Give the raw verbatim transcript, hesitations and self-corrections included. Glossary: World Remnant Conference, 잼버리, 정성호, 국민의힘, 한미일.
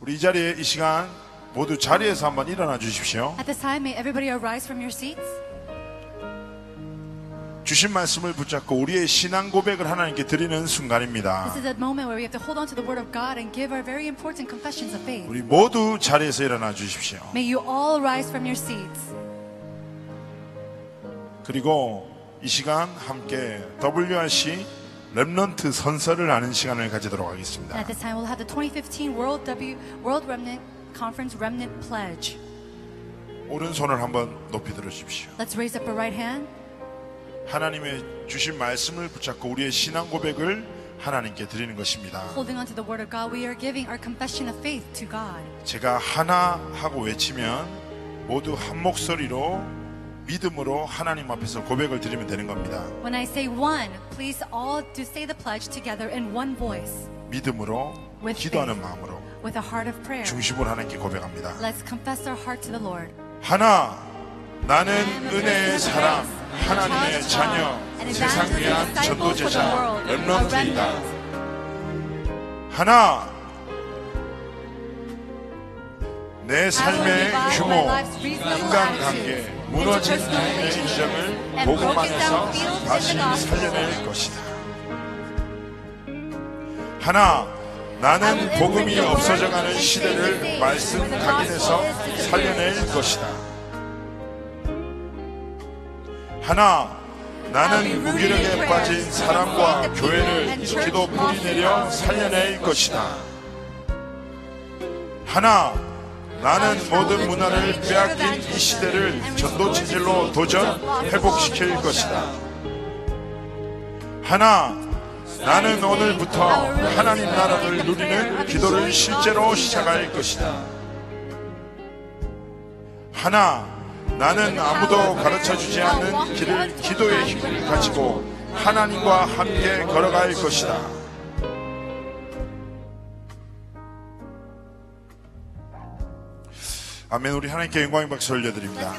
우리 이 자리에 이 시간 모두 자리에서 한번 일어나 주십시오. At this time, may everybody arise from your seats. 주신 말씀을 붙잡고 우리의 신앙 고백을 하나님께 드리는 순간입니다. This is a moment where we have to hold on to the word of God and give our very important confessions of faith. 우리 모두 자리에서 일어나 주십시오. May you all rise from your seats. 그리고 이 시간 함께 더블유 알 씨 렘넌트 선서를 하는 시간을 가지도록 하겠습니다. At this time, we'll have the twenty fifteen World W World Remnant Conference Remnant Pledge. 오른손을 한번 높이 들으십시오. Let's raise up our right hand. 하나님의 주신 말씀을 붙잡고 우리의 신앙 고백을 하나님께 드리는 것입니다. Holding on to the word of God, we are giving our confession of faith to God. 제가 하나 하고 외치면 모두 한 목소리로 믿음으로 하나님 앞에서 고백을 드리면 되는 겁니다. When I say one, please all to say the pledge together in one voice. 믿음으로 기도하는 마음으로 with a heart of prayer. 중심으로 하나님께 고백합니다. Let's confess our heart to the Lord. 하나, 나는 은혜의 사람, 하나님의 자녀, 세상 위한 전도제자 렘넌트이다. 하나, 내 삶의 규모, 인간관계, 무너진 나의 지점을 복음만에서 다시 살려낼 것이다. 하나, 나는 복음이 없어져가는 시대를 말씀 각인에서 살려낼 것이다. 하나, 나는 무기력에 빠진 사람과 교회를 기도 뿌리내려 살려낼 것이다. 하나, 나는 모든 문화를 빼앗긴 이 시대를 전도 체질로 도전 회복시킬 것이다. 하나, 나는 오늘부터 하나님 나라를 누리는 기도를 실제로 시작할 것이다. 하나, 나는 아무도 가르쳐주지 않는 길을 기도의 힘을 가지고 하나님과 함께 걸어갈 것이다. 아멘. 우리 하나님께 영광의 박수 올려드립니다.